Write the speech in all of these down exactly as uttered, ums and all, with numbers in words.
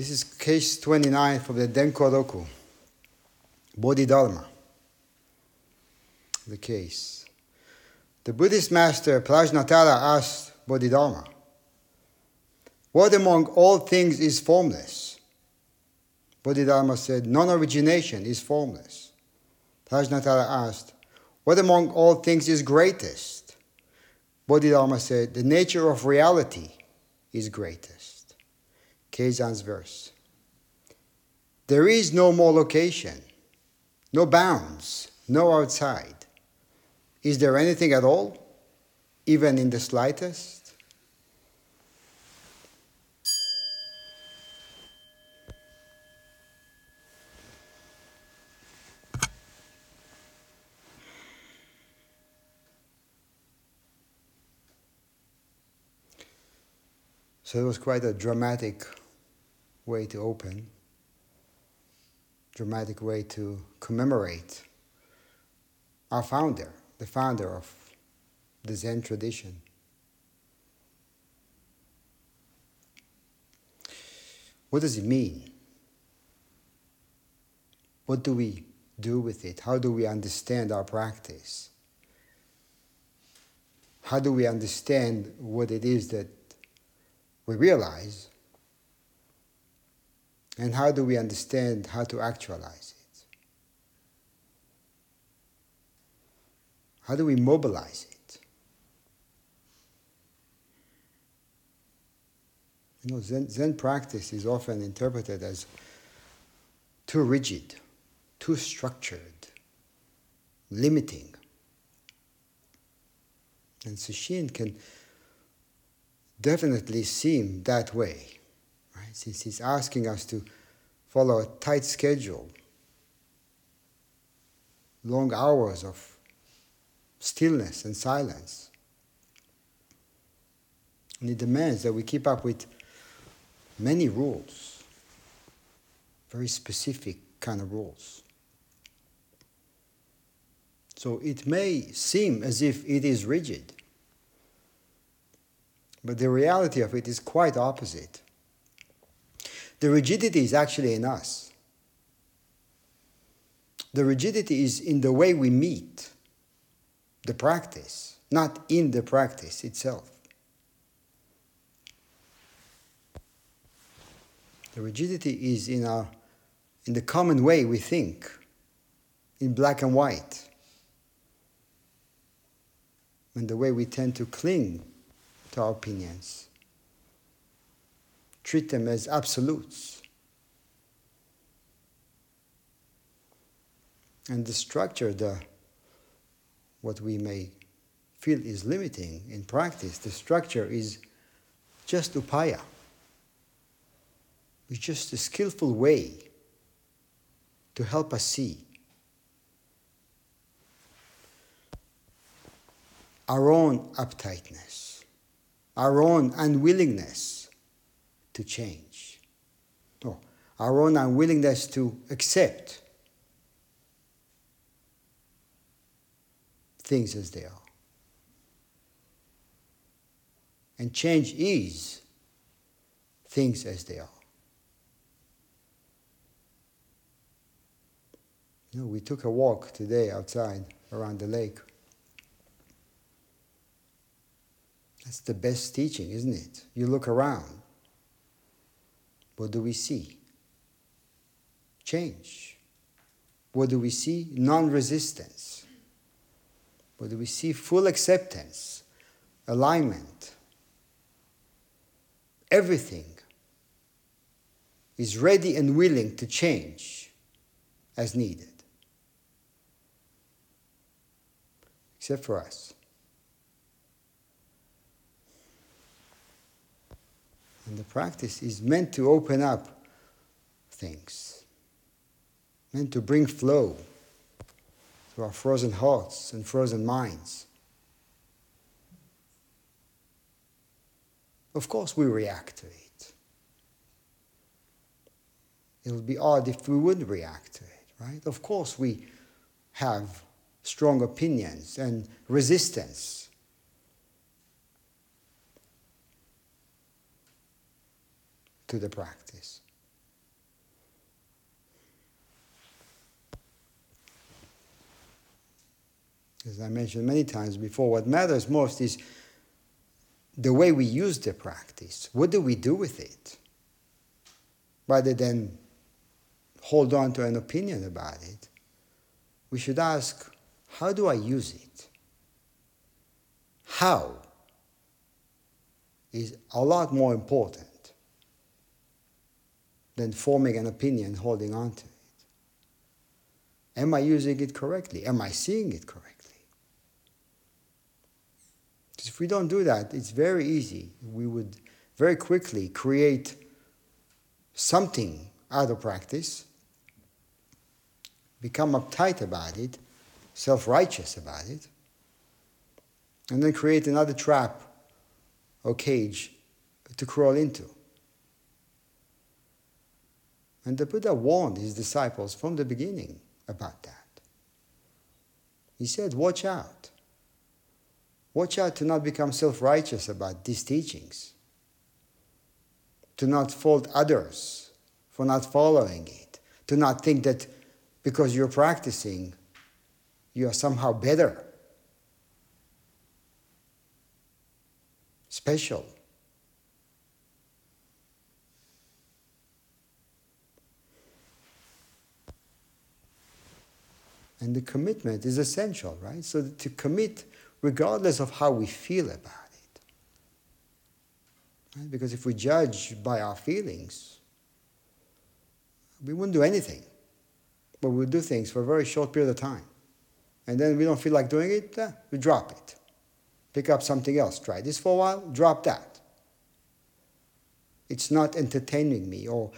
This is case twenty-nine of the Denkoroku, Bodhidharma, the case. The Buddhist master Prajnatara asked Bodhidharma, "What among all things is formless?" Bodhidharma said, "Non-origination is formless." Prajnatara asked, "What among all things is greatest?" Bodhidharma said, "The nature of reality is greatest." Keizan's verse. There is no more location, no bounds, no outside. Is there anything at all, even in the slightest? So it was quite a dramatic way to open, dramatic way to commemorate our founder, the founder of the Zen tradition. What does it mean? What do we do with it? How do we understand our practice? How do we understand what it is that we realize, and how do we understand how to actualize it? How do we mobilize it? You know, Zen, Zen practice is often interpreted as too rigid, too structured, limiting. And Sashin can definitely seem that way, right? Since he's asking us to follow a tight schedule, long hours of stillness and silence. And he demands that we keep up with many rules, very specific kind of rules. So it may seem as if it is rigid, but the reality of it is quite opposite. The rigidity is actually in us. The rigidity is in the way we meet the practice, not in the practice itself. The rigidity is in our, in the common way we think, in black and white, and the way we tend to cling to our opinions, treat them as absolutes. And the structure, the what we may feel is limiting in practice, the structure is just upaya. It's just a skillful way to help us see our own uptightness, our own unwillingness to change, no, our own unwillingness to accept things as they are. And change is things as they are. You know, we took a walk today outside around the lake. That's the best teaching, isn't it? You look around. What do we see? Change. What do we see? Non-resistance. What do we see? Full acceptance, alignment. Everything is ready and willing to change as needed, except for us. And the practice is meant to open up things, meant to bring flow to our frozen hearts and frozen minds. Of course we react to it. It would be odd if we wouldn't react to it, right? Of course we have strong opinions and resistance. To the practice. As I mentioned many times before, what matters most is the way we use the practice. What do we do with it? Rather than hold on to an opinion about it, we should ask, how do I use it? How is a lot more important than forming an opinion, holding on to it. Am I using it correctly? Am I seeing it correctly? Because if we don't do that, it's very easy. We would very quickly create something out of practice, become uptight about it, self-righteous about it, and then create another trap or cage to crawl into. And the Buddha warned his disciples from the beginning about that. He said, watch out. Watch out to not become self-righteous about these teachings, to not fault others for not following it, to not think that because you're practicing, you are somehow better, special. And the commitment is essential, right? So to commit regardless of how we feel about it. Right? Because if we judge by our feelings, we wouldn't do anything. But we'll do things for a very short period of time. And then we don't feel like doing it, eh, we drop it. Pick up something else. Try this for a while, drop that. It's not entertaining me, or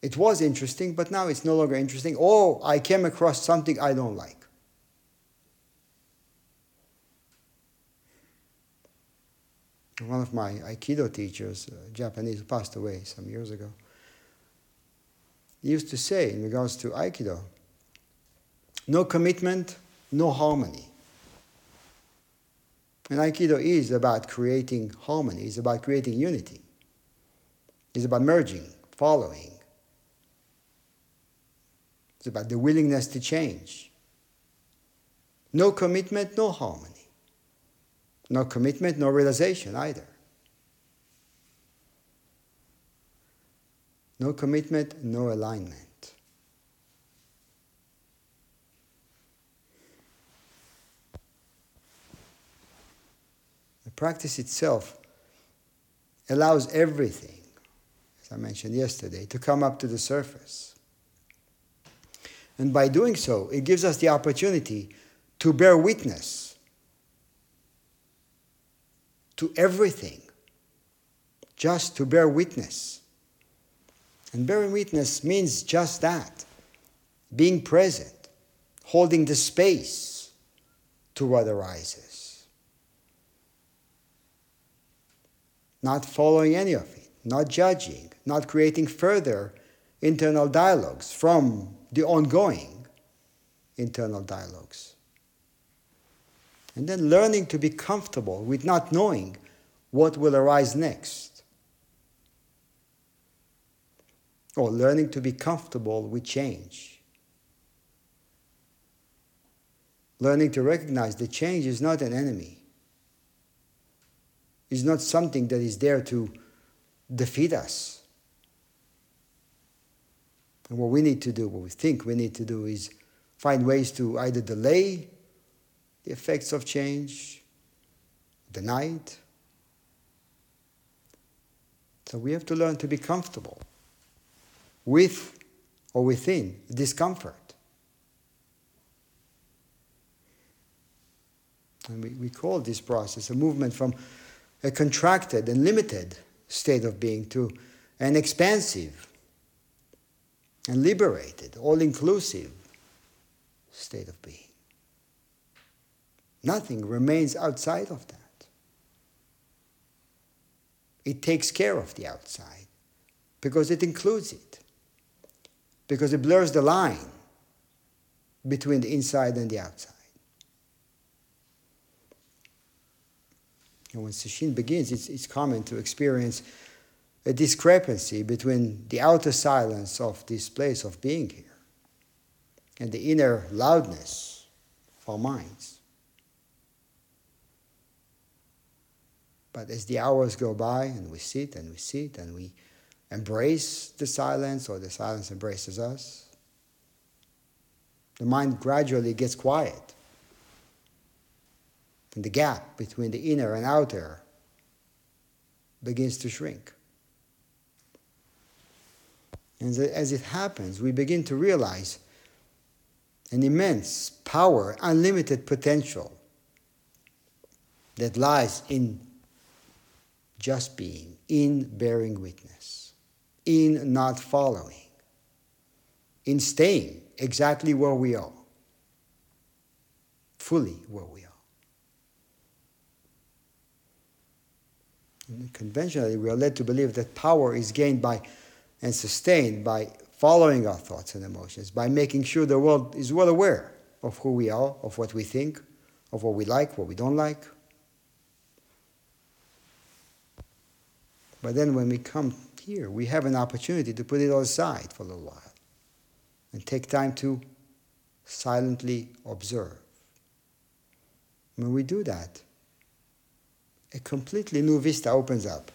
it was interesting, but now it's no longer interesting. Oh, I came across something I don't like. One of my Aikido teachers, a Japanese, who passed away some years ago, used to say in regards to Aikido, no commitment, no harmony. And Aikido is about creating harmony, it's about creating unity. It's about merging, following. It's about the willingness to change. No commitment, no harmony. No commitment, no realization either. No commitment, no alignment. The practice itself allows everything, as I mentioned yesterday, to come up to the surface. And by doing so, it gives us the opportunity to bear witness to everything, just to bear witness. And bearing witness means just that, being present, holding the space to what arises, not following any of it, not judging, not creating further internal dialogues from the ongoing internal dialogues. And then learning to be comfortable with not knowing what will arise next. Or learning to be comfortable with change. Learning to recognize that change is not an enemy. It's not something that is there to defeat us. And what we need to do, what we think we need to do, is find ways to either delay the effects of change, deny it. So we have to learn to be comfortable with or within discomfort. And we, we call this process a movement from a contracted and limited state of being to an expansive and liberated, all-inclusive state of being. Nothing remains outside of that. It takes care of the outside because it includes it, because it blurs the line between the inside and the outside. And when Sashin begins, it's, it's common to experience a discrepancy between the outer silence of this place of being here and the inner loudness our minds. But as the hours go by and we sit and we sit and we embrace the silence, or the silence embraces us, the mind gradually gets quiet. And the gap between the inner and outer begins to shrink. And as it happens, we begin to realize an immense power, unlimited potential that lies in just being, in bearing witness, in not following, in staying exactly where we are, fully where we are. And conventionally, we are led to believe that power is gained by and sustained by following our thoughts and emotions, by making sure the world is well aware of who we are, of what we think, of what we like, what we don't like. But then when we come here, we have an opportunity to put it all aside for a little while and take time to silently observe. When we do that, a completely new vista opens up.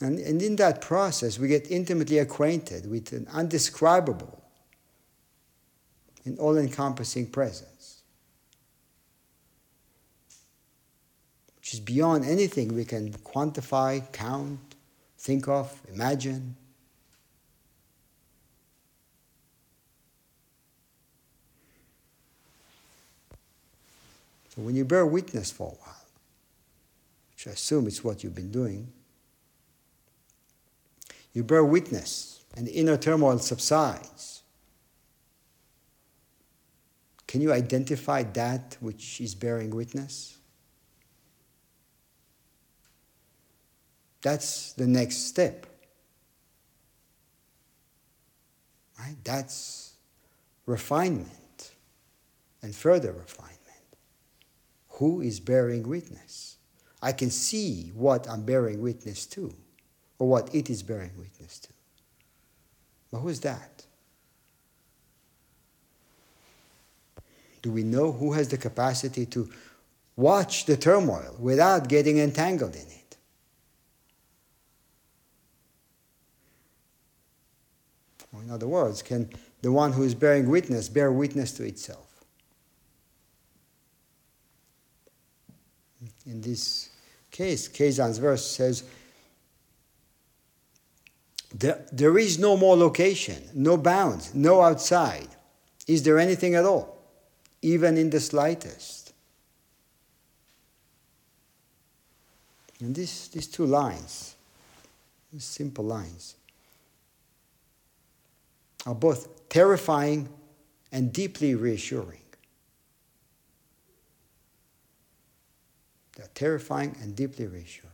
And, and in that process, we get intimately acquainted with an undescribable and all-encompassing presence, which is beyond anything we can quantify, count, think of, imagine. So when you bear witness for a while, which I assume is what you've been doing, you bear witness, and the inner turmoil subsides. Can you identify that which is bearing witness? That's the next step. Right? That's refinement and further refinement. Who is bearing witness? I can see what I'm bearing witness to, or what it is bearing witness to. But who is that? Do we know who has the capacity to watch the turmoil without getting entangled in it? Or in other words, can the one who is bearing witness bear witness to itself? In this case, Keizan's verse says, There, there is no more location, no bounds, no outside. Is there anything at all, even in the slightest? And this, these two lines, these simple lines, are both terrifying and deeply reassuring. They're terrifying and deeply reassuring.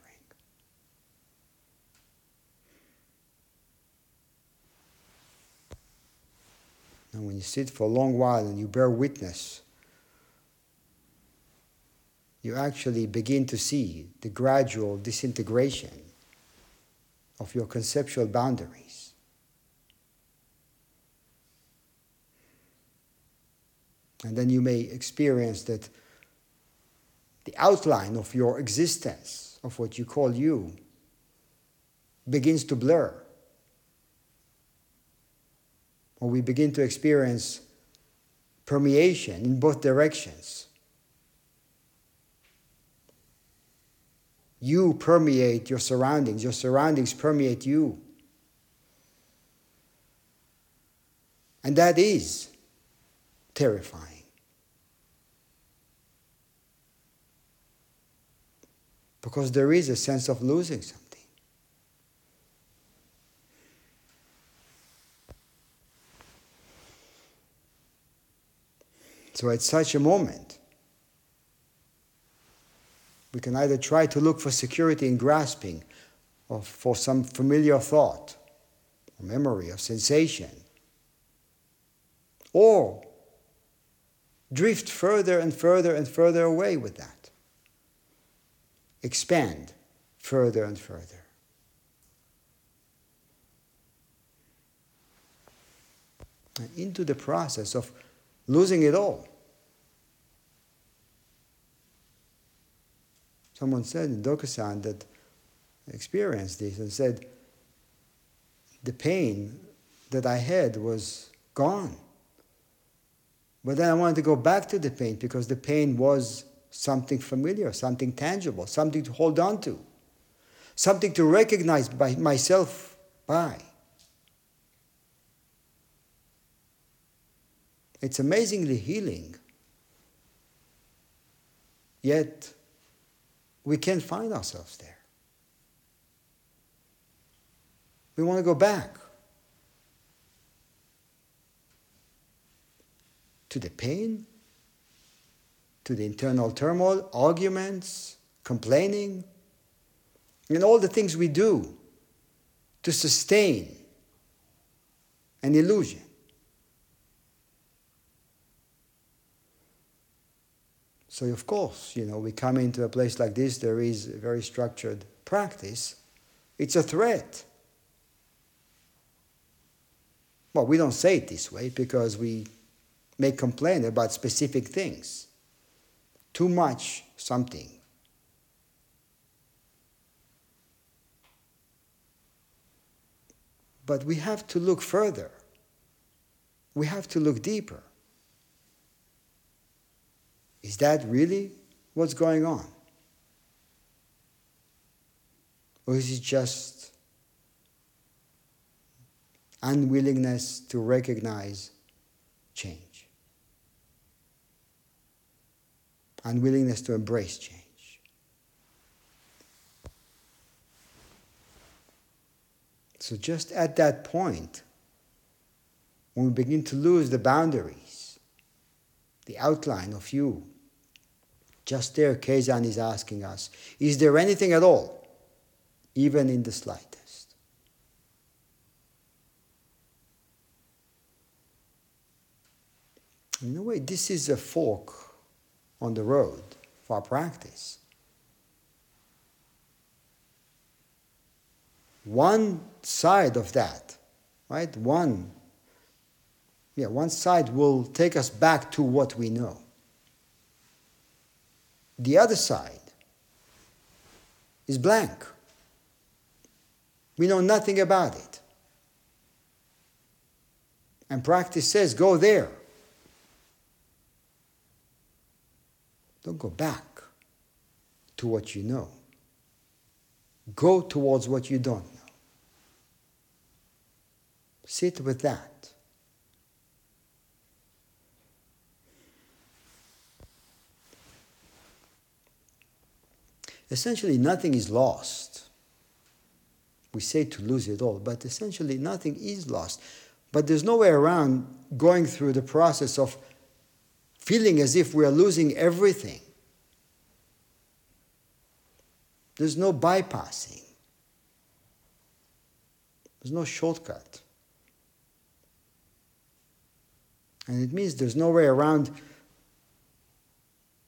And when you sit for a long while and you bear witness, you actually begin to see the gradual disintegration of your conceptual boundaries. And then you may experience that the outline of your existence, of what you call you, begins to blur. Or we begin to experience permeation in both directions. You permeate your surroundings, your surroundings permeate you. And that is terrifying. Because there is a sense of losing something. So at such a moment, we can either try to look for security in grasping or for some familiar thought, or memory, or sensation, or drift further and further and further away with that. Expand further and further. And into the process of losing it all, someone said, and Dogen that experienced this and said, the pain that I had was gone. But then I wanted to go back to the pain because the pain was something familiar, something tangible, something to hold on to, something to recognize by myself by. It's amazingly healing. Yet, we can't find ourselves there. We want to go back to the pain, to the internal turmoil, arguments, complaining, and all the things we do to sustain an illusion. So, of course, you know, we come into a place like this, there is a very structured practice. It's a threat. Well, we don't say it this way because we may complain about specific things. Too much something. But we have to look further. We have to look deeper. Is that really what's going on? Or is it just unwillingness to recognize change? Unwillingness to embrace change. So just at that point, when we begin to lose the boundaries, the outline of you, just there, Keizan is asking us, is there anything at all, even in the slightest? In a way, this is a fork on the road for our practice. One side of that, right? One, yeah, one side will take us back to what we know. The other side is blank. We know nothing about it. And practice says, go there. Don't go back to what you know. Go towards what you don't know. Sit with that. Essentially, nothing is lost. We say to lose it all, but essentially nothing is lost. But there's no way around going through the process of feeling as if we are losing everything. There's no bypassing. There's no shortcut. And it means there's no way around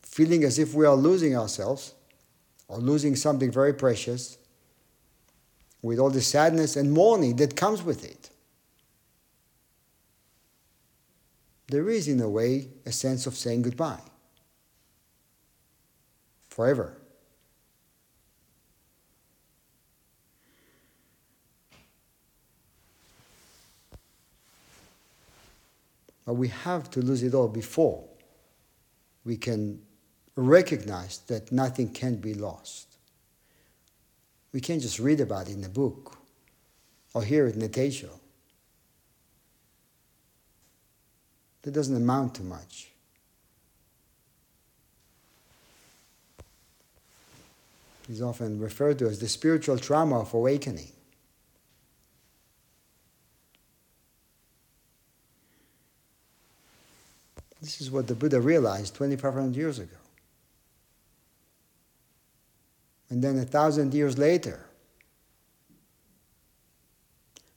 feeling as if we are losing ourselves or losing something very precious, with all the sadness and mourning that comes with it. There is, in a way, a sense of saying goodbye. Forever. But we have to lose it all before we can recognize that nothing can be lost. We can't just read about it in a book or hear it in a teisho. That doesn't amount to much. It's often referred to as the spiritual trauma of awakening. This is what the Buddha realized twenty-five hundred years ago. And then a thousand years later,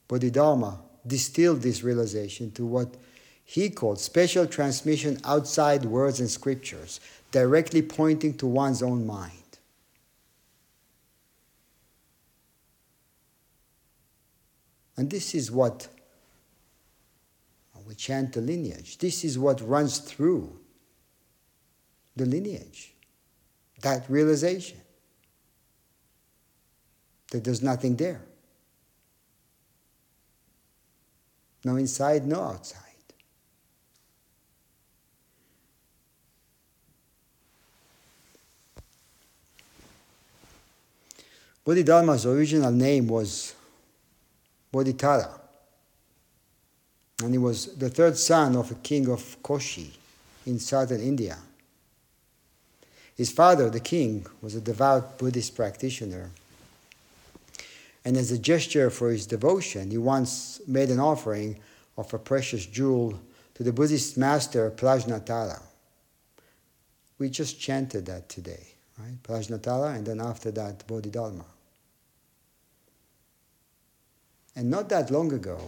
Bodhidharma distilled this realization to what he called special transmission outside words and scriptures, directly pointing to one's own mind. And this is what we chant the lineage. This is what runs through the lineage, that realization. that there's nothing there. No inside, no outside. Bodhidharma's original name was Bodhitara, and he was the third son of a king of Koshi in southern India. His father, the king, was a devout Buddhist practitioner, and as a gesture for his devotion, he once made an offering of a precious jewel to the Buddhist master Prajnatala. We just chanted that today, right? Prajnatala, and then after that, Bodhidharma. And not that long ago,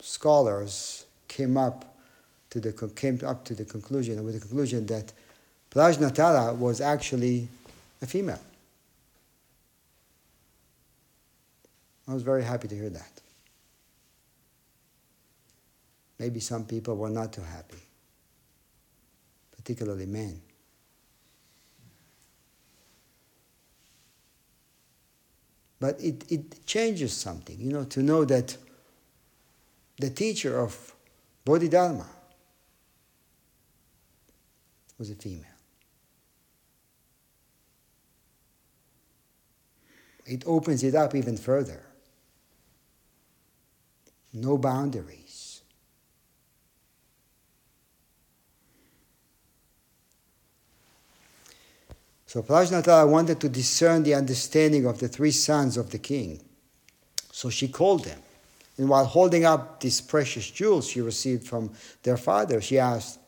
scholars came up to the came up to the conclusion with the conclusion that Prajnatala was actually a female. I was very happy to hear that. Maybe some people were not too happy, particularly men. But it, it changes something, you know, to know that the teacher of Bodhidharma was a female. It opens it up even further. No boundaries. So Prajnatala wanted to discern the understanding of the three sons of the king. So she called them. And while holding up these precious jewels she received from their father, she asked,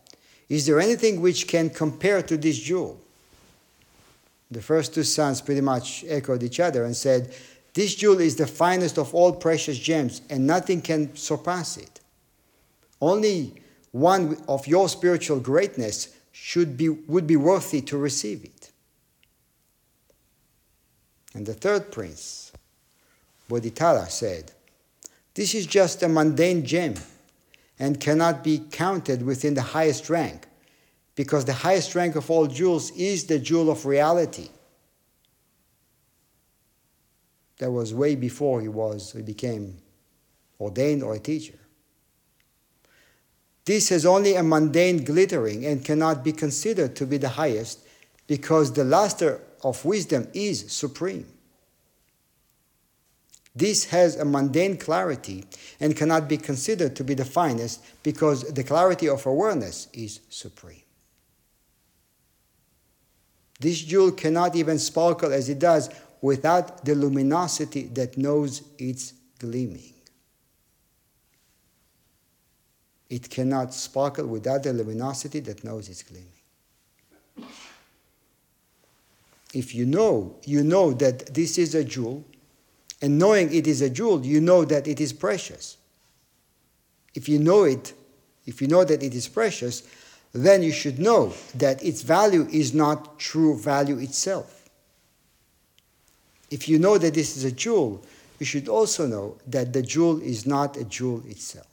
"Is there anything which can compare to this jewel?" The first two sons pretty much echoed each other and said, "This jewel is the finest of all precious gems, and nothing can surpass it. Only one of your spiritual greatness should be, would be worthy to receive it." And the third prince, Bodhitara, said, "This is just a mundane gem and cannot be counted within the highest rank, because the highest rank of all jewels is the jewel of reality." That was way before he was, he became ordained or a teacher. "This has only a mundane glittering and cannot be considered to be the highest, because the luster of wisdom is supreme. This has a mundane clarity and cannot be considered to be the finest, because the clarity of awareness is supreme. This jewel cannot even sparkle as it does without the luminosity that knows its gleaming." It cannot sparkle without the luminosity that knows its gleaming. If you know, you know that this is a jewel, and knowing it is a jewel, you know that it is precious. If you know it, if you know that it is precious, then you should know that its value is not true value itself. If you know that this is a jewel, you should also know that the jewel is not a jewel itself.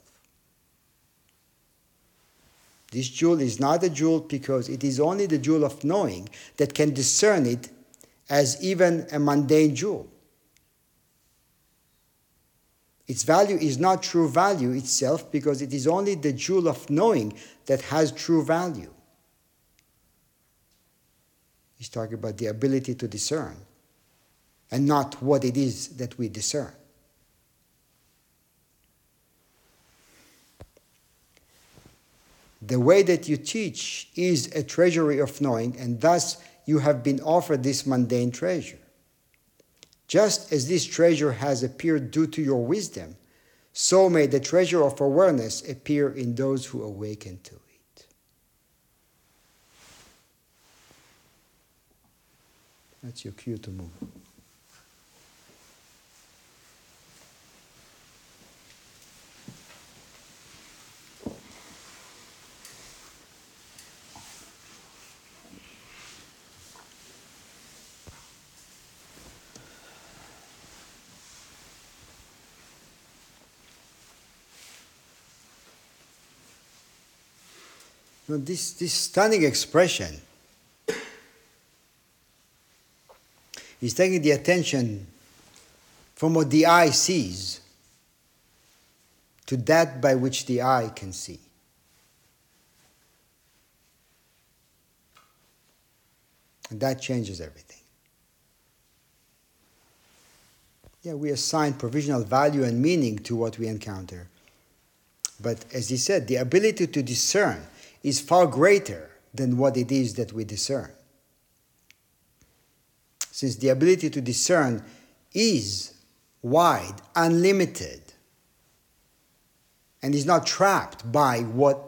This jewel is not a jewel because it is only the jewel of knowing that can discern it as even a mundane jewel. Its value is not true value itself, because it is only the jewel of knowing that has true value. He's talking about the ability to discern, and not what it is that we discern. The way that you teach is a treasury of knowing, and thus you have been offered this mundane treasure. Just as this treasure has appeared due to your wisdom, so may the treasure of awareness appear in those who awaken to it. That's your cue to move. This, this stunning expression He's taking the attention from what the eye sees to that by which the eye can see. And that changes everything. Yeah, we assign provisional value and meaning to what we encounter. But as he said, the ability to discern is far greater than what it is that we discern. Since the ability to discern is wide, unlimited, and is not trapped by what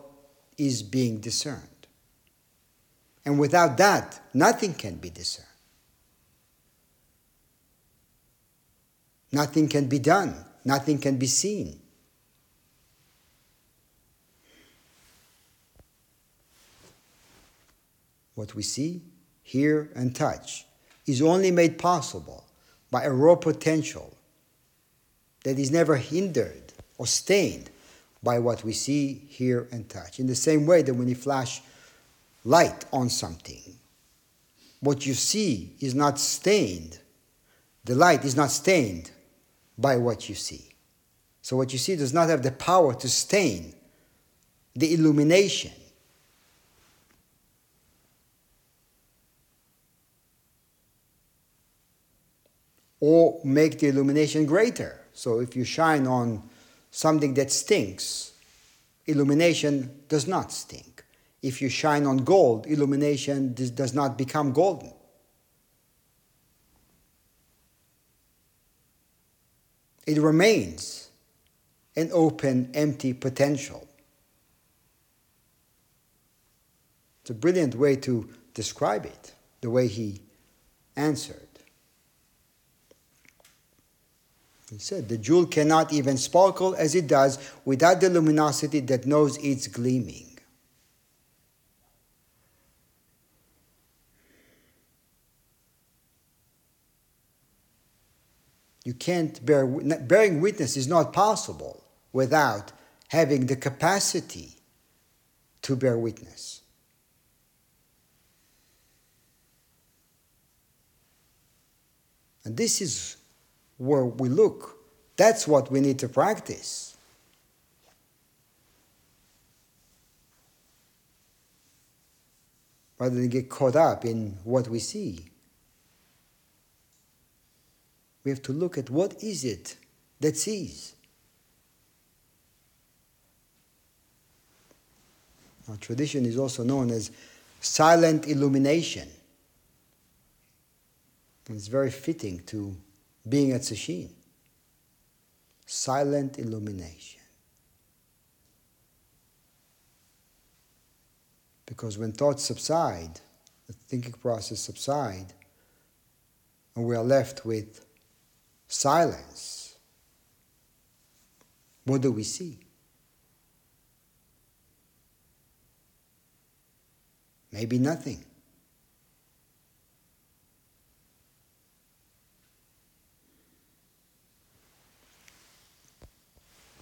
is being discerned. And without that, nothing can be discerned. Nothing can be done. Nothing can be seen. What we see, hear, and touch is only made possible by a raw potential that is never hindered or stained by what we see, hear, and touch. In the same way that when you flash light on something, what you see is not stained. The light is not stained by what you see. So what you see does not have the power to stain the illumination. Or make the illumination greater. So if you shine on something that stinks, illumination does not stink. If you shine on gold, illumination does not become golden. It remains an open, empty potential. It's a brilliant way to describe it, the way he answered. He said, the jewel cannot even sparkle as it does without the luminosity that knows its gleaming. You can't bear, bearing witness is not possible without having the capacity to bear witness. And this is where we look. That's what we need to practice. Rather than get caught up in what we see. We have to look at what is it that sees. Our tradition is also known as silent illumination. And it's very fitting to being at Sashin. Silent illumination. Because when thoughts subside, the thinking process subsides, and we are left with silence. What do we see? Maybe nothing.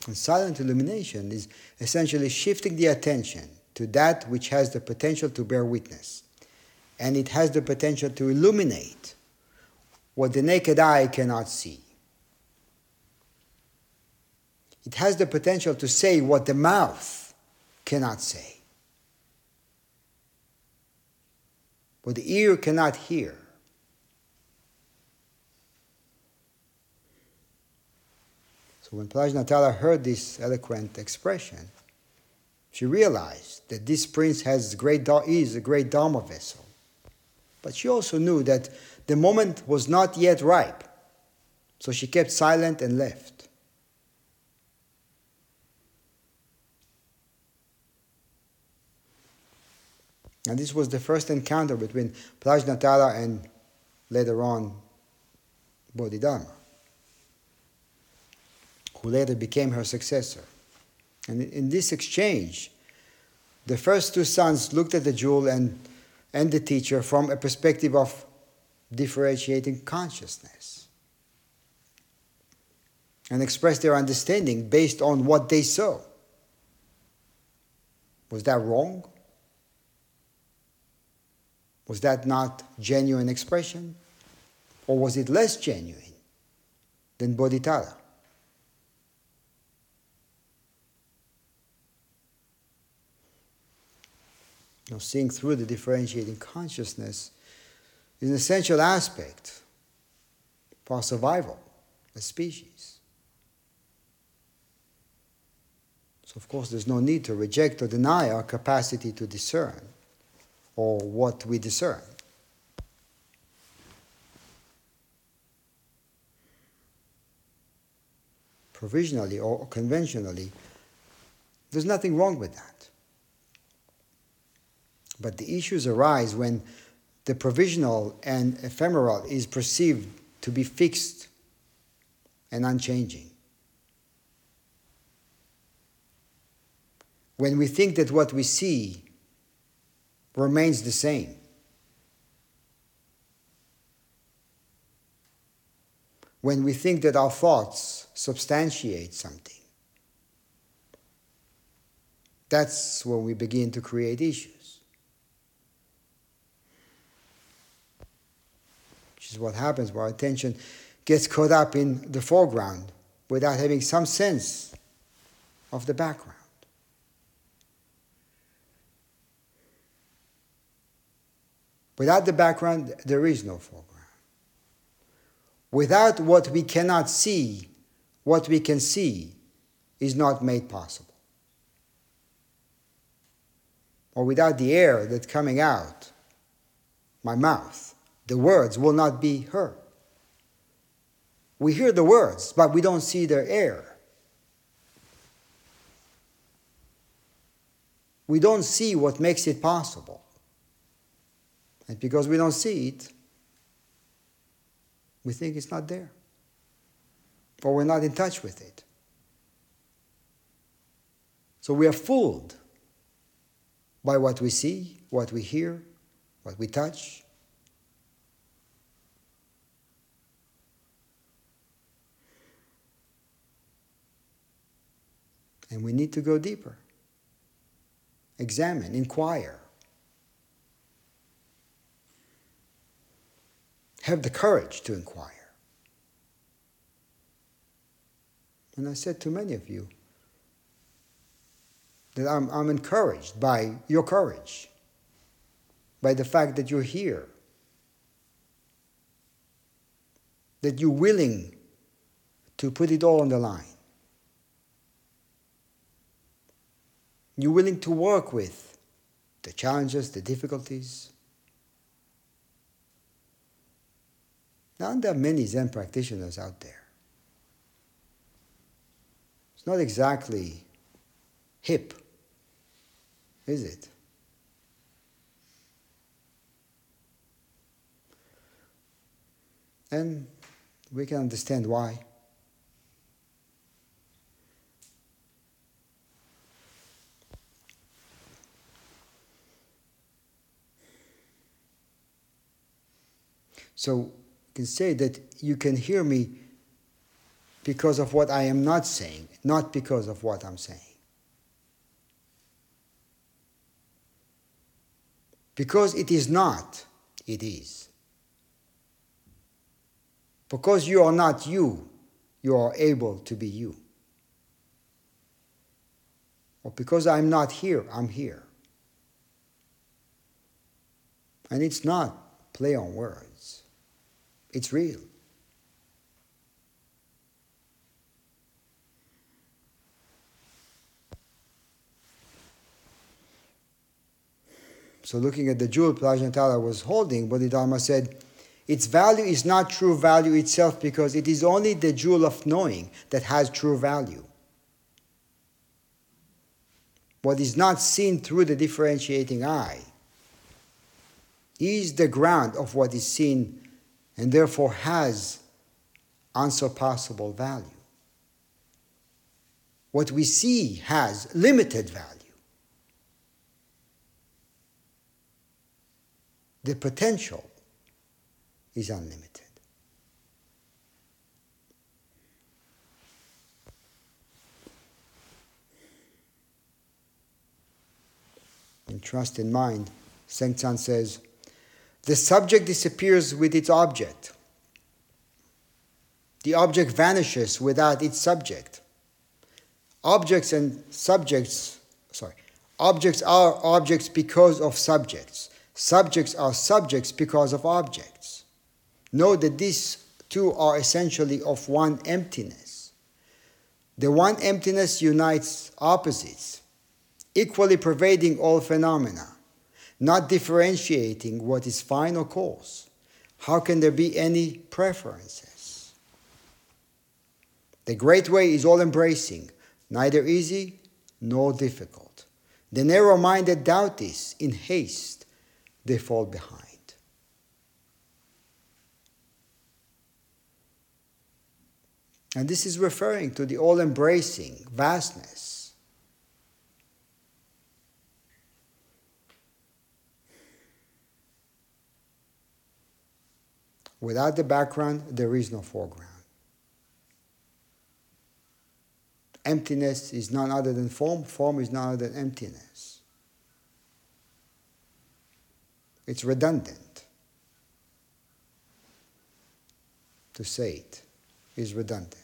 And silent illumination is essentially shifting the attention to that which has the potential to bear witness. And it has the potential to illuminate what the naked eye cannot see. It has the potential to say what the mouth cannot say, what the ear cannot hear. So when Prajnatala heard this eloquent expression, she realized that this prince has great, is a great Dharma vessel. But she also knew that the moment was not yet ripe, so she kept silent and left. And this was the first encounter between Prajnatala and, later on, Bodhidharma, who later became her successor. And in this exchange, the first two sons looked at the jewel and, and the teacher from a perspective of differentiating consciousness and express their understanding based on what they saw. Was that wrong? Was that not genuine expression? Or was it less genuine than Bodhitara? You know, seeing through the differentiating consciousness is an essential aspect for our survival as species. So, of course, there's no need to reject or deny our capacity to discern or what we discern. Provisionally or conventionally, there's nothing wrong with that. But the issues arise when the provisional and ephemeral is perceived to be fixed and unchanging. When we think that what we see remains the same, when we think that our thoughts substantiate something, that's when we begin to create issues. Which is what happens when our attention gets caught up in the foreground without having some sense of the background. Without the background, there is no foreground. Without what we cannot see, what we can see is not made possible. Or without the air that's coming out my mouth, the words will not be heard. We hear the words, but we don't see their air. We don't see what makes it possible. And because we don't see it, we think it's not there, or we're not in touch with it. So we are fooled by what we see, what we hear, what we touch. And we need to go deeper, examine, inquire, have the courage to inquire. And I said to many of you that I'm, I'm encouraged by your courage, by the fact that you're here, that you're willing to put it all on the line. You're willing to work with the challenges, the difficulties. Now, there are many Zen practitioners out there. It's not exactly hip, is it? And we can understand why. So, can say that you can hear me because of what I am not saying, not because of what I'm saying. Because it is not, it is. Because you are not you, you are able to be you. Or because I'm not here, I'm here. And it's not play on words. It's real. So looking at the jewel Prajnatala was holding, Bodhidharma said, its value is not true value itself because it is only the jewel of knowing that has true value. What is not seen through the differentiating eye is the ground of what is seen and therefore has unsurpassable value. What we see has limited value. The potential is unlimited. In Trust in Mind, Sengcan says, the subject disappears with its object, the object vanishes without its subject. Objects and subjects, sorry, objects are objects because of subjects. Subjects are subjects because of objects. Note that these two are essentially of one emptiness. The one emptiness unites opposites, equally pervading all phenomena, not differentiating what is fine or coarse. How can there be any preferences? The great way is all-embracing, neither easy nor difficult. The narrow-minded doubt this, in haste, they fall behind. And this is referring to the all-embracing vastness. Without the background, there is no foreground. Emptiness is none other than form. Form is none other than emptiness. It's redundant. To say it is redundant.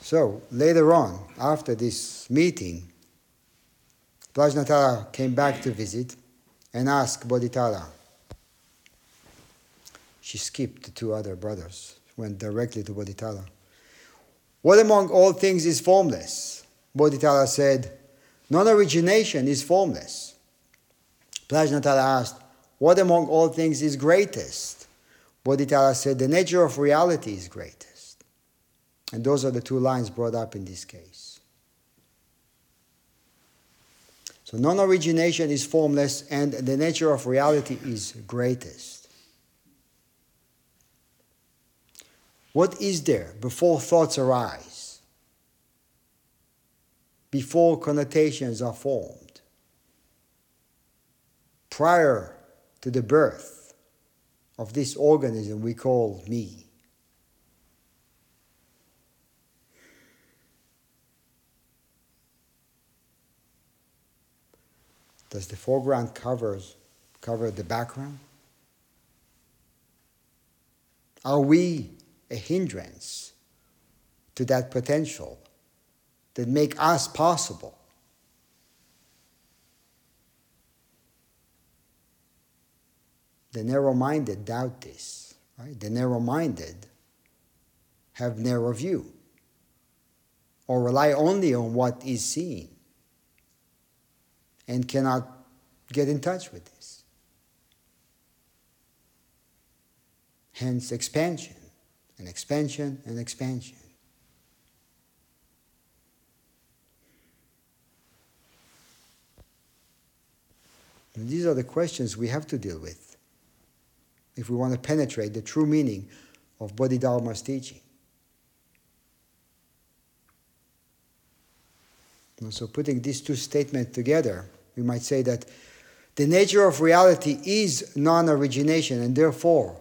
So, later on, after this meeting, Prajnatara came back to visit and asked Bodhitara. She skipped the two other brothers, went directly to Bodhitara. What among all things is formless? Bodhitara said, non-origination is formless. Prajnatara asked, what among all things is greatest? Bodhitara said, the nature of reality is greatest. And those are the two lines brought up in this case. So non-origination is formless, and the nature of reality is greatest. What is there before thoughts arise? Before connotations are formed? Prior to the birth of this organism we call me? Does the foreground covers, cover the background? Are we a hindrance to that potential that make us possible? The narrow-minded doubt this, right? The narrow-minded have narrow view or rely only on what is seen, and cannot get in touch with this. Hence expansion, and expansion, and expansion. And these are the questions we have to deal with if we want to penetrate the true meaning of Bodhidharma's teaching. So putting these two statements together, we might say that the nature of reality is non-origination and therefore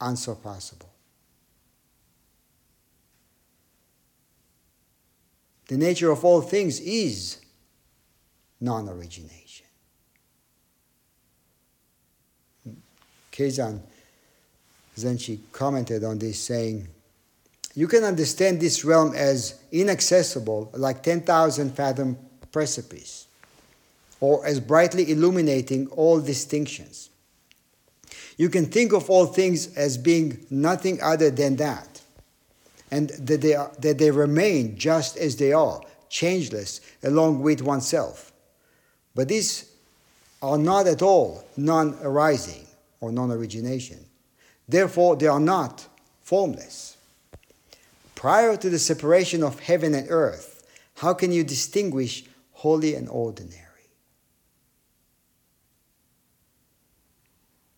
unsurpassable. The nature of all things is non-origination. Keizan Zenji commented on this saying, you can understand this realm as inaccessible, like ten thousand fathom precipice, or as brightly illuminating all distinctions. You can think of all things as being nothing other than that, and that they, are, that they remain just as they are, changeless, along with oneself. But these are not at all non-arising or non-origination. Therefore, they are not formless. Prior to the separation of heaven and earth, how can you distinguish holy and ordinary?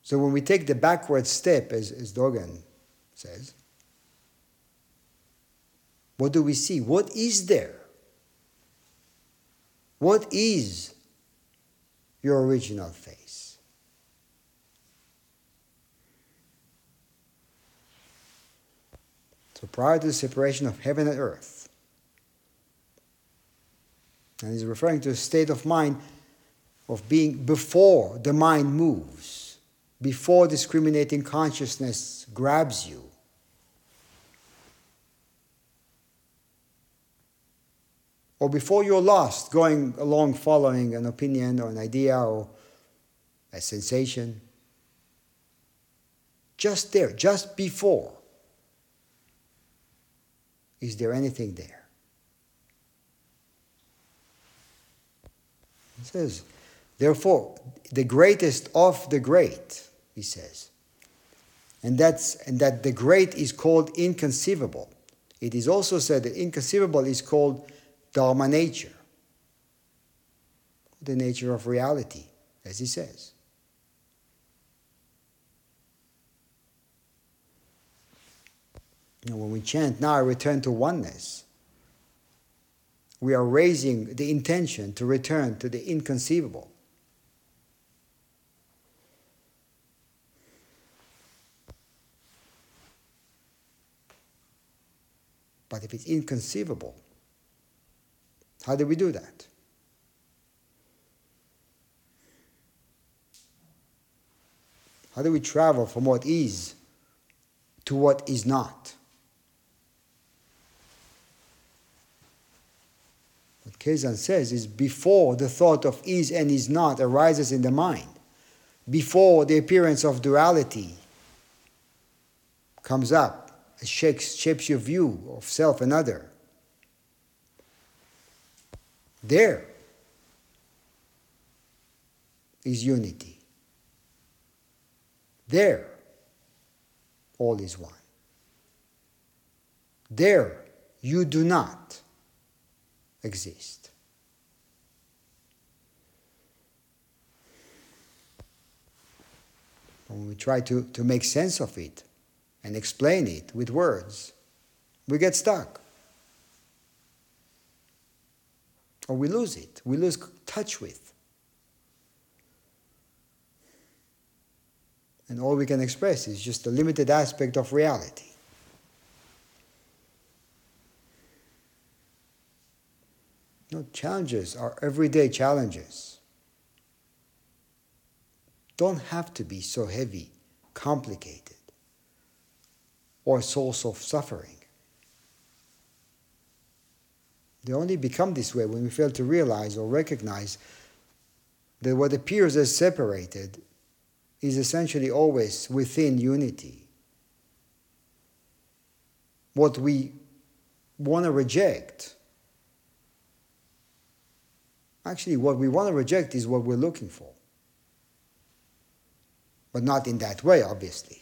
So when we take the backward step, as, as Dogen says, what do we see? What is there? What is your original face? So prior to the separation of heaven and earth. And he's referring to a state of mind of being before the mind moves. before discriminating consciousness grabs you. Or before you're lost, going along following an opinion or an idea or a sensation. Just there, just before. Is there anything there? It says, therefore, the greatest of the great, he says. And, that's, and that the great is called inconceivable. It is also said that inconceivable is called Dharma nature, the nature of reality, as he says. And when we chant, now I return to oneness, we are raising the intention to return to the inconceivable. But if it's inconceivable, how do we do that? How do we travel from what is to what is not? What Keizan says is before the thought of is and is not arises in the mind, before the appearance of duality comes up, it shakes, shapes your view of self and other, there is unity. There, all is one. There, you do not exist. When we try to, to make sense of it and explain it with words, we get stuck. Or we lose it. We lose touch with. And all we can express is just a limited aspect of reality. No, challenges are everyday challenges. Don't have to be so heavy, complicated, or a source of suffering. They only become this way when we fail to realize or recognize that what appears as separated is essentially always within unity. What we want to reject, actually what we want to reject is what we're looking for. But not in that way, obviously.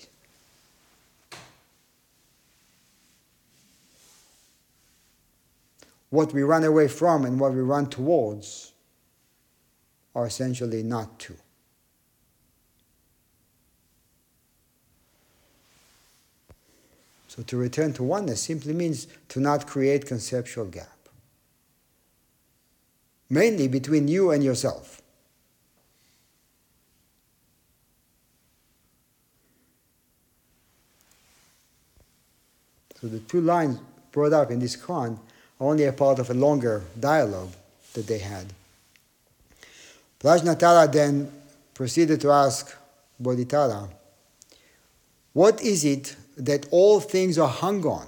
What we run away from and what we run towards are essentially not two. So to return to oneness simply means to not create conceptual gap. Mainly between you and yourself. So the two lines brought up in this koan only a part of a longer dialogue that they had. Prajnatala then proceeded to ask Bodhitara, what is it that all things are hung on?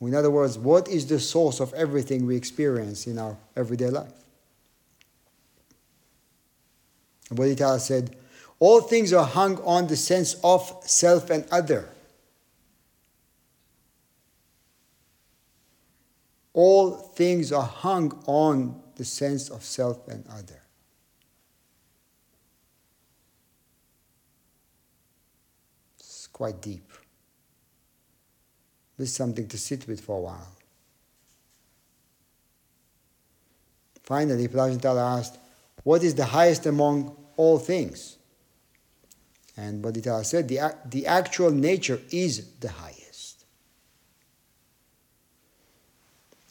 In other words, what is the source of everything we experience in our everyday life? Bodhitara said, all things are hung on the sense of self and other. All things are hung on the sense of self and other. It's quite deep. This is something to sit with for a while. Finally, Prajnatala asked, what is the highest among all things? And Bodhitara said, the, the actual nature is the highest.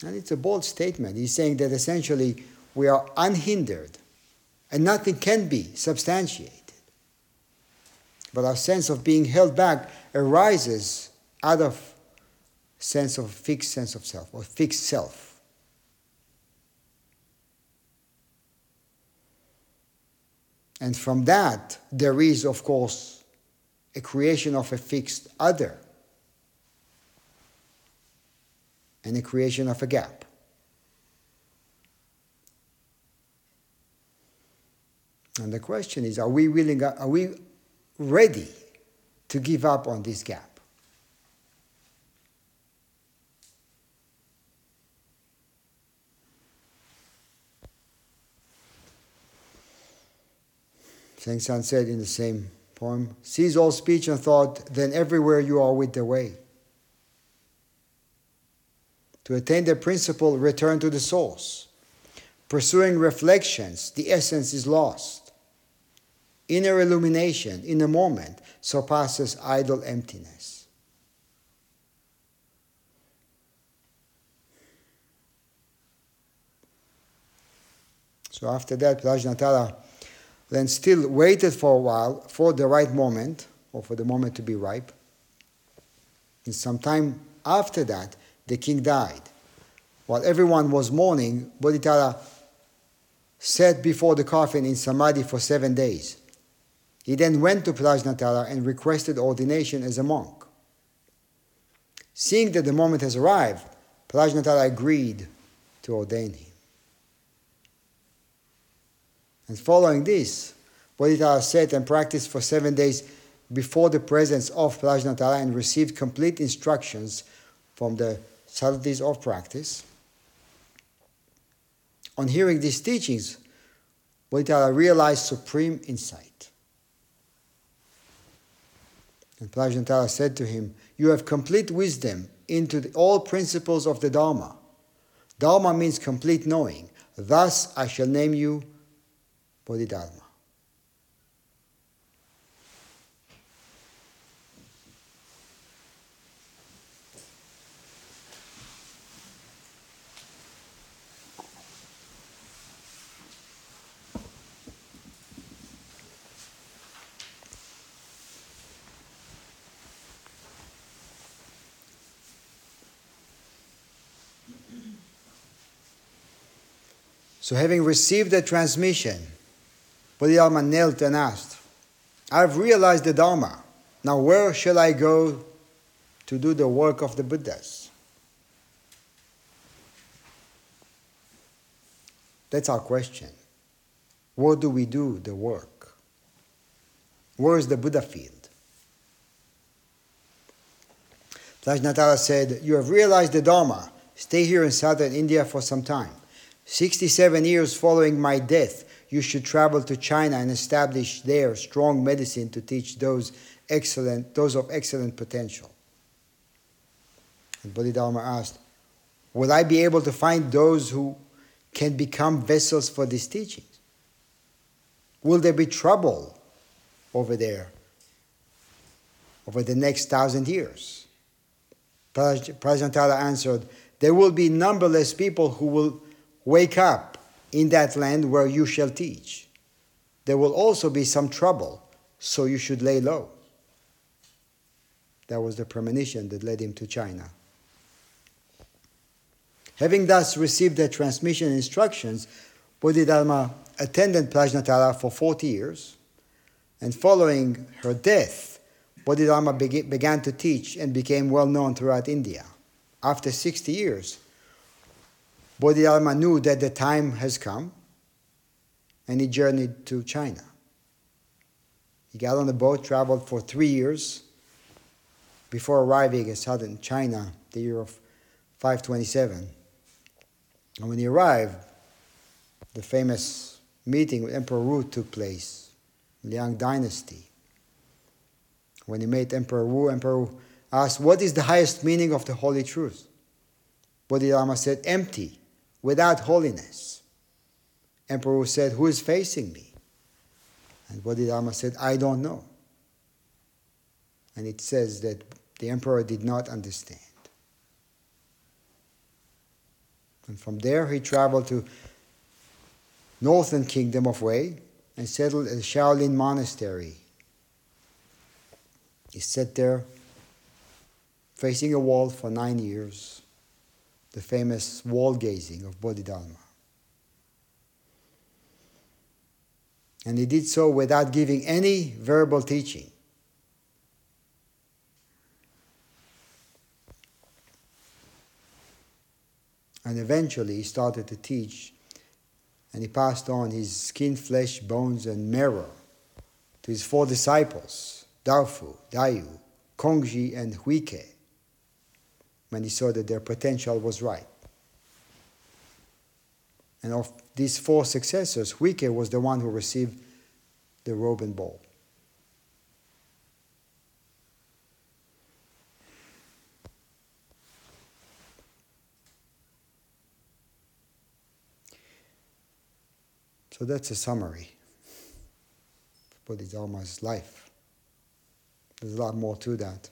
And it's a bold statement. He's saying that essentially we are unhindered and nothing can be substantiated. But our sense of being held back arises out of sense of fixed sense of self or fixed self. And from that, there is, of course, a creation of a fixed other and a creation of a gap. And the question is, are we willing, are we ready to give up on this gap? Sengcan said in the same poem, "Cease all speech and thought, then everywhere you are with the way. To attain the principle, return to the source. Pursuing reflections, the essence is lost. Inner illumination in a moment surpasses idle emptiness." So after that, Prajnatala then still waited for a while for the right moment, or for the moment to be ripe. And sometime after that, the king died. While everyone was mourning, Bodhitara sat before the coffin in samadhi for seven days. He then went to Prajnatara and requested ordination as a monk. Seeing that the moment has arrived, Prajnatara agreed to ordain him. And following this, Bodhitara sat and practiced for seven days before the presence of Prajnatara and received complete instructions from the subtleties of practice. On hearing these teachings, Bodhitara realized supreme insight. And Prajnatara said to him, "You have complete wisdom into the, all principles of the Dharma. Dharma means complete knowing. Thus I shall name you Bodhidharma." So having received the transmission, Bodhidharma knelt and asked, "I have realized the Dharma. Now where shall I go to do the work of the Buddhas?" That's our question. Where do we do the work? Where is the Buddha field? Prajnatara said, "You have realized the Dharma. Stay here in southern India for some time. sixty-seven years following my death, you should travel to China and establish there strong medicine to teach those excellent, those of excellent potential." And Bodhidharma asked, "Will I be able to find those who can become vessels for these teachings? Will there be trouble over there over the next thousand years?" Praj- Prajnatara answered, "There will be numberless people who will wake up in that land where you shall teach. There will also be some trouble, so you should lay low." That was the premonition that led him to China. Having thus received the transmission instructions, Bodhidharma attended Prajnatara for forty years, and following her death, Bodhidharma began to teach and became well known throughout India. After sixty years, Bodhidharma knew that the time has come, and he journeyed to China. He got on a boat, traveled for three years before arriving in southern China, the year of five twenty-seven. And when he arrived, the famous meeting with Emperor Wu took place, Liang Dynasty. When he met Emperor Wu, Emperor Wu asked, "What is the highest meaning of the holy truth?" Bodhidharma said, "Empty, without holiness." Emperor Wu said, "Who is facing me?" And Bodhidharma said, "I don't know." And it says that the emperor did not understand. And from there he traveled to northern kingdom of Wei and settled at the Shaolin Monastery. He sat there facing a wall for nine years. The famous wall gazing of Bodhidharma. And he did so without giving any verbal teaching. And eventually he started to teach, and he passed on his skin, flesh, bones, and marrow to his four disciples, Daofu, Dayu, Kongji, and Huike, when he saw that their potential was right. And of these four successors, Huike was the one who received the robe and bowl. So that's a summary of Bodhidharma's life. There's a lot more to that.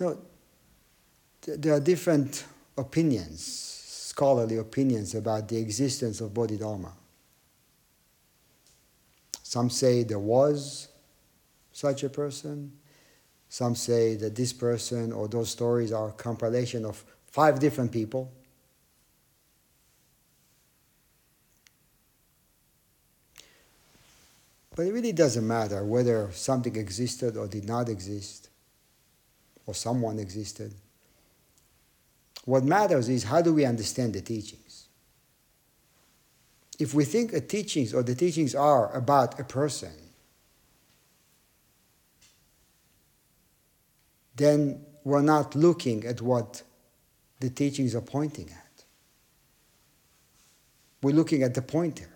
You know, th- there are different opinions, scholarly opinions, about the existence of Bodhidharma. Some say there was such a person. Some say that this person or those stories are a compilation of five different people. But it really doesn't matter whether something existed or did not exist, or someone existed. What matters is, how do we understand the teachings? If we think a teachings or the teachings are about a person, then we're not looking at what the teachings are pointing at. We're looking at the pointer.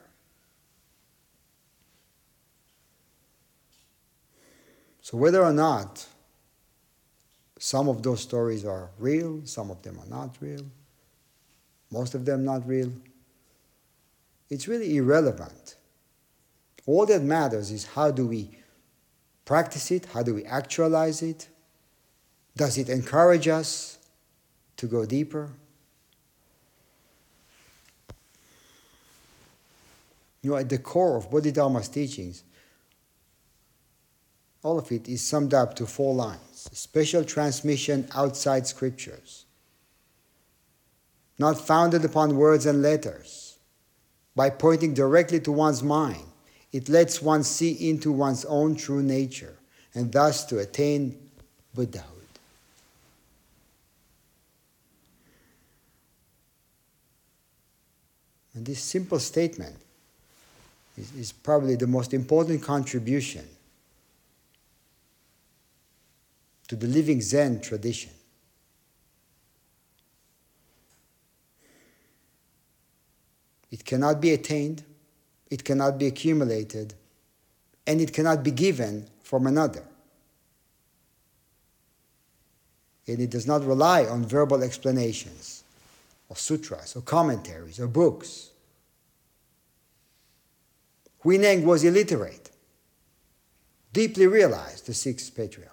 So whether or not some of those stories are real, some of them are not real, most of them not real, it's really irrelevant. All that matters is, how do we practice it? How do we actualize it? Does it encourage us to go deeper? You know, at the core of Bodhidharma's teachings, all of it is summed up to four lines. Special transmission outside scriptures. Not founded upon words and letters. By pointing directly to one's mind, it lets one see into one's own true nature, and thus to attain Buddhahood. And this simple statement is, is probably the most important contribution to the living Zen tradition. It cannot be attained, it cannot be accumulated, and it cannot be given from another. And it does not rely on verbal explanations, or sutras, or commentaries, or books. Huineng was illiterate, deeply realized the sixth patriarch.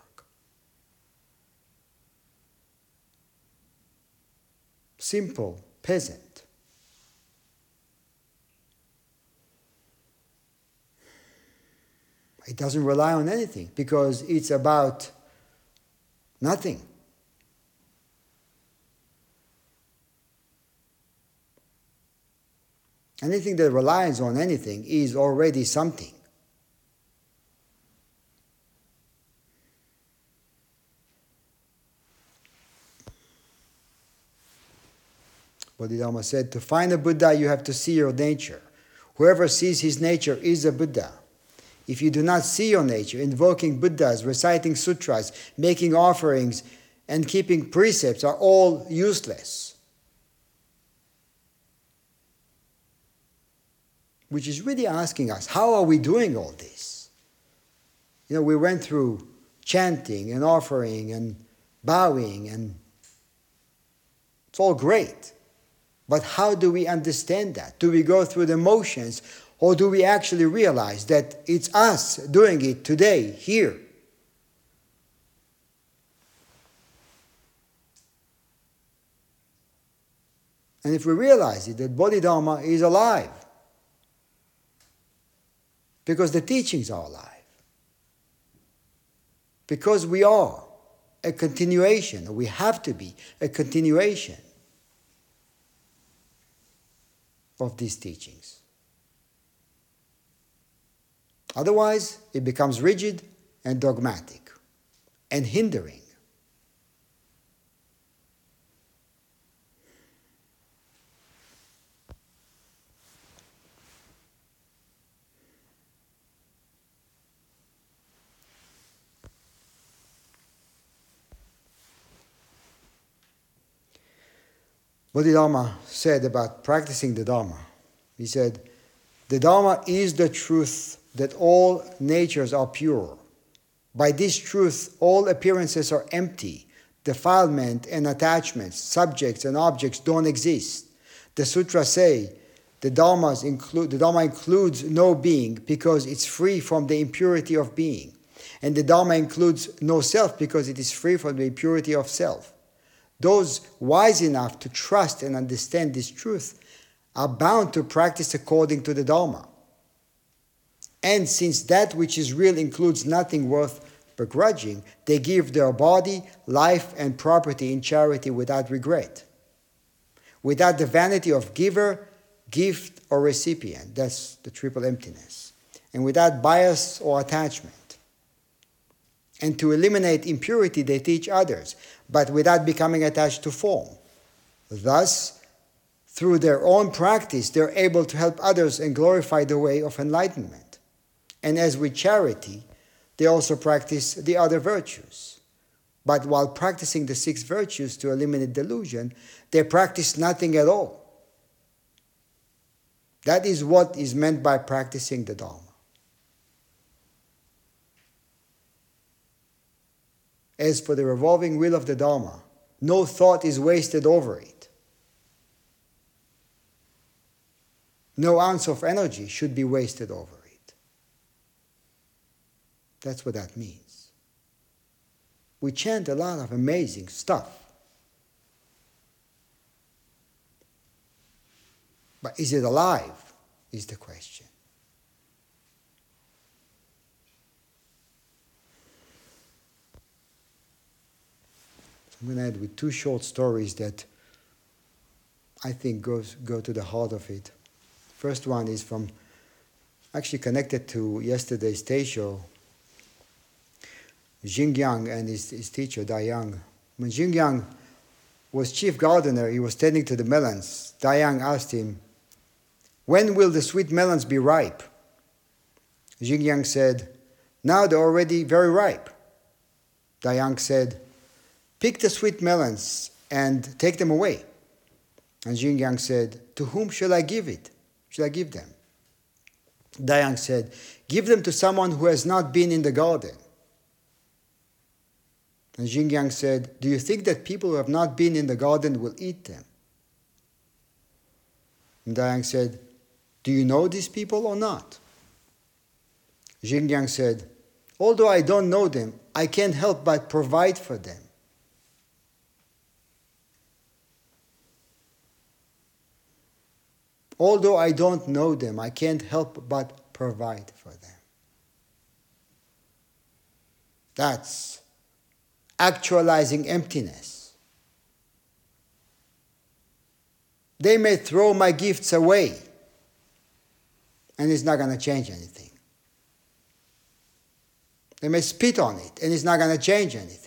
Simple peasant. It doesn't rely on anything, because it's about nothing. Anything that relies on anything is already something. Bodhidharma said, to find a Buddha, you have to see your nature. Whoever sees his nature is a Buddha. If you do not see your nature, invoking Buddhas, reciting sutras, making offerings, and keeping precepts are all useless. Which is really asking us, how are we doing all this? You know, we went through chanting and offering and bowing, and it's all great. But how do we understand that? Do we go through the motions, or do we actually realize that it's us doing it today, here? And if we realize it, that Bodhidharma is alive, because the teachings are alive, because we are a continuation, or we have to be a continuation of these teachings. Otherwise, it becomes rigid and dogmatic and hindering. Bodhidharma said about practicing the Dharma, he said, the Dharma is the truth that all natures are pure. By this truth, all appearances are empty. Defilement and attachments, subjects and objects don't exist. The sutras say the, dharmas include, the Dharma includes no being because it's free from the impurity of being. And the Dharma includes no self because it is free from the impurity of self. Those wise enough to trust and understand this truth are bound to practice according to the Dharma. And since that which is real includes nothing worth begrudging, they give their body, life, and property in charity without regret, without the vanity of giver, gift, or recipient. That's the triple emptiness. And without bias or attachment. And to eliminate impurity, they teach others, but without becoming attached to form. Thus, through their own practice, they're able to help others and glorify the way of enlightenment. And as with charity, they also practice the other virtues. But while practicing the six virtues to eliminate delusion, they practice nothing at all. That is what is meant by practicing the Dharma. As for the revolving wheel of the Dharma, no thought is wasted over it. No ounce of energy should be wasted over it. That's what that means. We chant a lot of amazing stuff. But is it alive, is the question. I'm going to end with two short stories that I think goes, go to the heart of it. First one is from, actually connected to yesterday's Teisho, Jingyang and his, his teacher, Dayang. When Jingyang was chief gardener, he was tending to the melons. Dayang asked him, when will the sweet melons be ripe? Jingyang said, now they're already very ripe. Dayang said, pick the sweet melons and take them away. And Jingyang said, to whom shall I give it? Shall I give them? Dayang said, give them to someone who has not been in the garden. And Jingyang said, do you think that people who have not been in the garden will eat them? And Dayang said, do you know these people or not? Jingyang said, although I don't know them, I can't help but provide for them. Although I don't know them, I can't help but provide for them. That's actualizing emptiness. They may throw my gifts away, and it's not going to change anything. They may spit on it, and it's not going to change anything.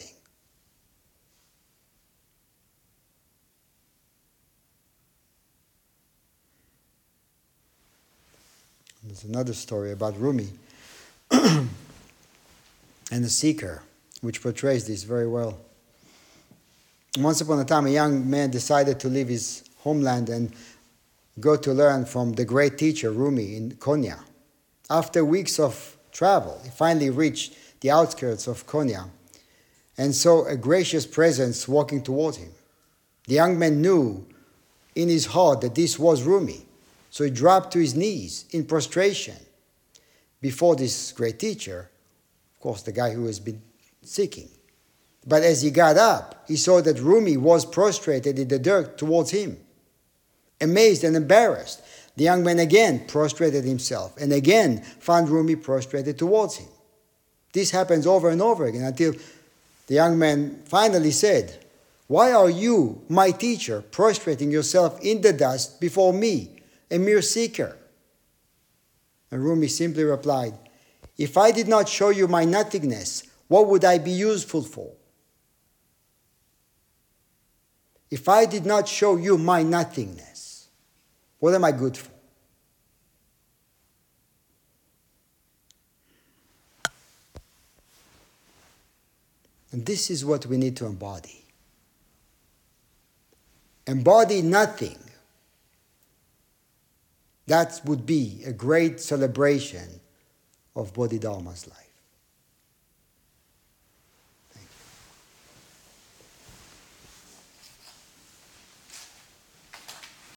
There's another story about Rumi and the seeker, which portrays this very well. Once upon a time, a young man decided to leave his homeland and go to learn from the great teacher Rumi in Konya. After weeks of travel, he finally reached the outskirts of Konya and saw a gracious presence walking toward him. The young man knew in his heart that this was Rumi. So he dropped to his knees in prostration before this great teacher, of course, the guy who has been seeking. But as he got up, he saw that Rumi was prostrated in the dirt towards him. Amazed and embarrassed, the young man again prostrated himself and again found Rumi prostrated towards him. This happens over and over again until the young man finally said, "Why are you, my teacher, prostrating yourself in the dust before me? a mere seeker? And Rumi simply replied, if I did not show you my nothingness, what would I be useful for? If I did not show you my nothingness, what am I good for? And this is what we need to embody. Embody nothing. That would be a great celebration of Bodhidharma's life.